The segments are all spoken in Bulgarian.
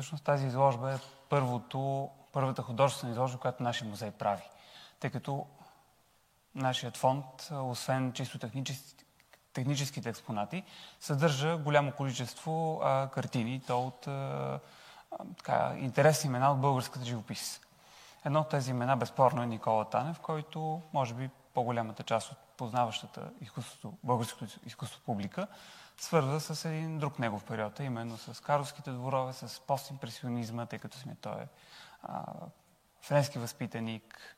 Всъщност тази изложба е първата художествена изложба, която нашия музей прави. Тъй като нашият фонд, освен чисто техническите експонати, съдържа голямо количество картини, то от интересни имена от българската живопис. Едно от тези имена безспорно е Никола Танев, който може би по-голямата част от познаващата българското изкуство публика свързва с един друг негов период, именно с карловските дворове, с постимпресионизма, тъй като той е френски възпитаник.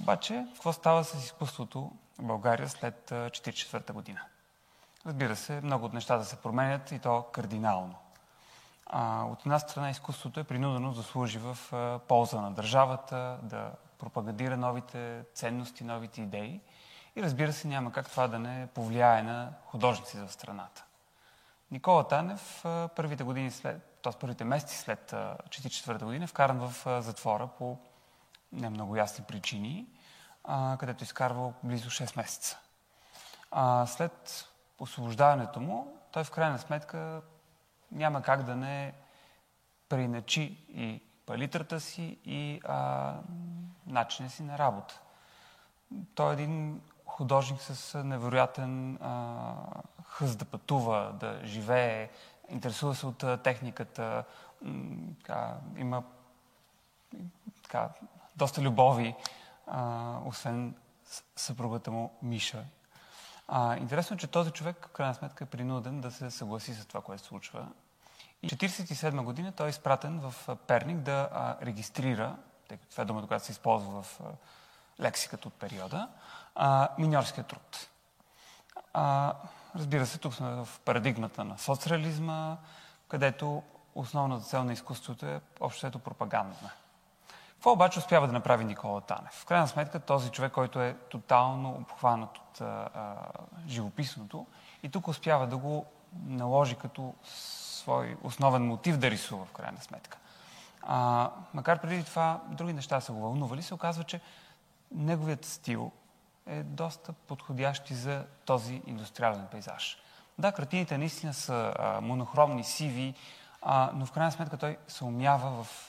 Обаче, какво става с изкуството в България след 1944 година? Разбира се, много от нещата се променят и то кардинално. От една страна изкуството е принудено да служи в полза на държавата, да пропагандира новите ценности, новите идеи и разбира се няма как това да не повлияе на художници за страната. Никола Танев първите месеци след 1944 година е вкаран в затвора по не много ясни причини, където изкарвал близо 6 месеца. След освобождаването му, той в крайна сметка няма как да не приначи и палитрата си, и начина си на работа. Той е един художник с невероятен хъст да пътува, да живее, интересува се от техниката, има доста любови, освен съпругата му Миша. Интересно е, че този човек, в крайна сметка, е принуден да се съгласи с това, което се случва. И в 1947 година той е изпратен в Перник да регистрира, тъй като това е думата, която се използва в лексиката от периода, миньорския труд. Разбира се, тук сме в парадигмата на соцреализма, където основната цел на изкуството е обществото пропагандна. Какво обаче успява да направи Никола Танев? В крайна сметка този човек, който е тотално обхванат от живописното и тук успява да го наложи като свой основен мотив да рисува, в крайна сметка. Макар преди това други неща са го вълнували, се оказва, че неговият стил е доста подходящ и за този индустриален пейзаж. Да, картините наистина са монохромни, сиви, но в крайна сметка той се умява в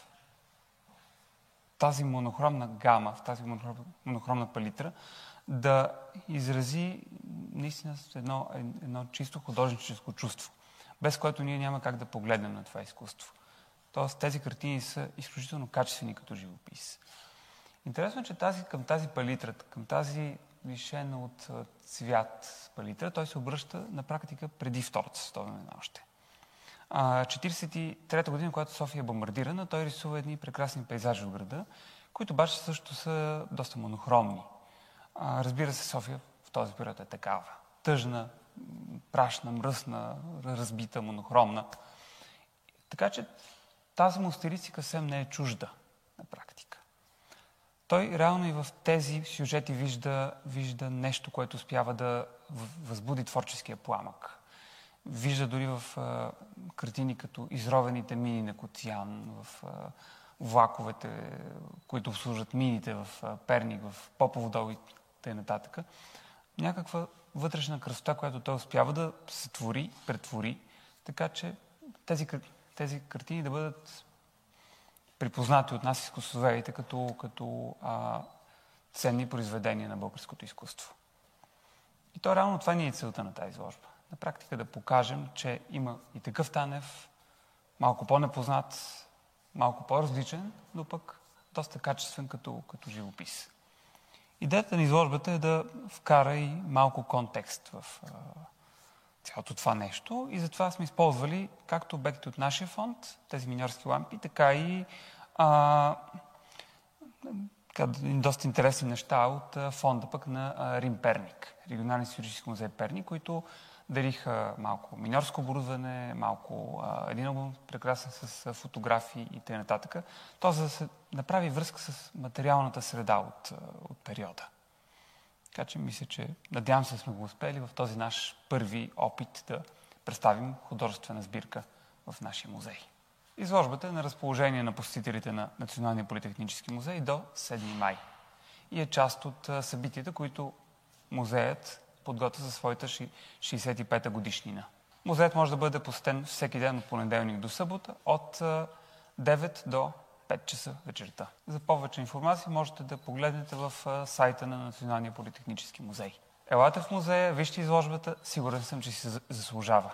тази монохромна гама, в тази монохромна палитра, да изрази наистина едно чисто художническо чувство, без което ние няма как да погледнем на това изкуство. Тоест тези картини са изключително качествени като живопис. Интересно е, че към тази палитра, към тази лишена от цвят палитра, той се обръща на практика преди Втората световна война още. 1943 година, когато София е бомбардирана, той рисува едни прекрасни пейзажи в града, които обаче също са доста монохромни. Разбира се, София в този период е такава. Тъжна, прашна, мръсна, разбита, монохромна. Така че тази му стилистика съвсем не е чужда на практика. Той реално и в тези сюжети вижда нещо, което успява да възбуди творческия пламък. Вижда дори в картини като изровените мини на Котиан, в влаковете, които обслужват мините в Перник, в Поповодолгите и нататък. Някаква вътрешна красота, която той успява да се твори, претвори, така че тези картини да бъдат припознати от нас изкуствоведите като ценни произведения на българското изкуство. И то реално това не е целта на тази изложба. На практика да покажем, че има и такъв Танев, малко по-непознат, малко по-различен, но пък доста качествен като живопис. Идеята на изложбата е да вкара и малко контекст в цялото това нещо и затова сме използвали както обекти от нашия фонд, тези миньорски лампи, така и доста интересни неща от фонда пък на Римперник, регионален исторически музей Перник, които дариха малко миньорско оборудване, малко един обум прекрасен с фотографии и т.н. То за да се направи връзка с материалната среда от периода. Така че мисля, че надявам се сме го успели в този наш първи опит да представим художествена сбирка в нашия музей. Изложбата е на разположение на посетителите на Националния политехнически музей до 7 май и е част от събитията, които музеят подготвя за своята 65-та годишнина. Музеят може да бъде посетен всеки ден от понеделник до събота от 9 до 5 часа вечерта. За повече информация можете да погледнете в сайта на Националния политехнически музей. Елате в музея, вижте изложбата, сигурен съм, че си заслужава.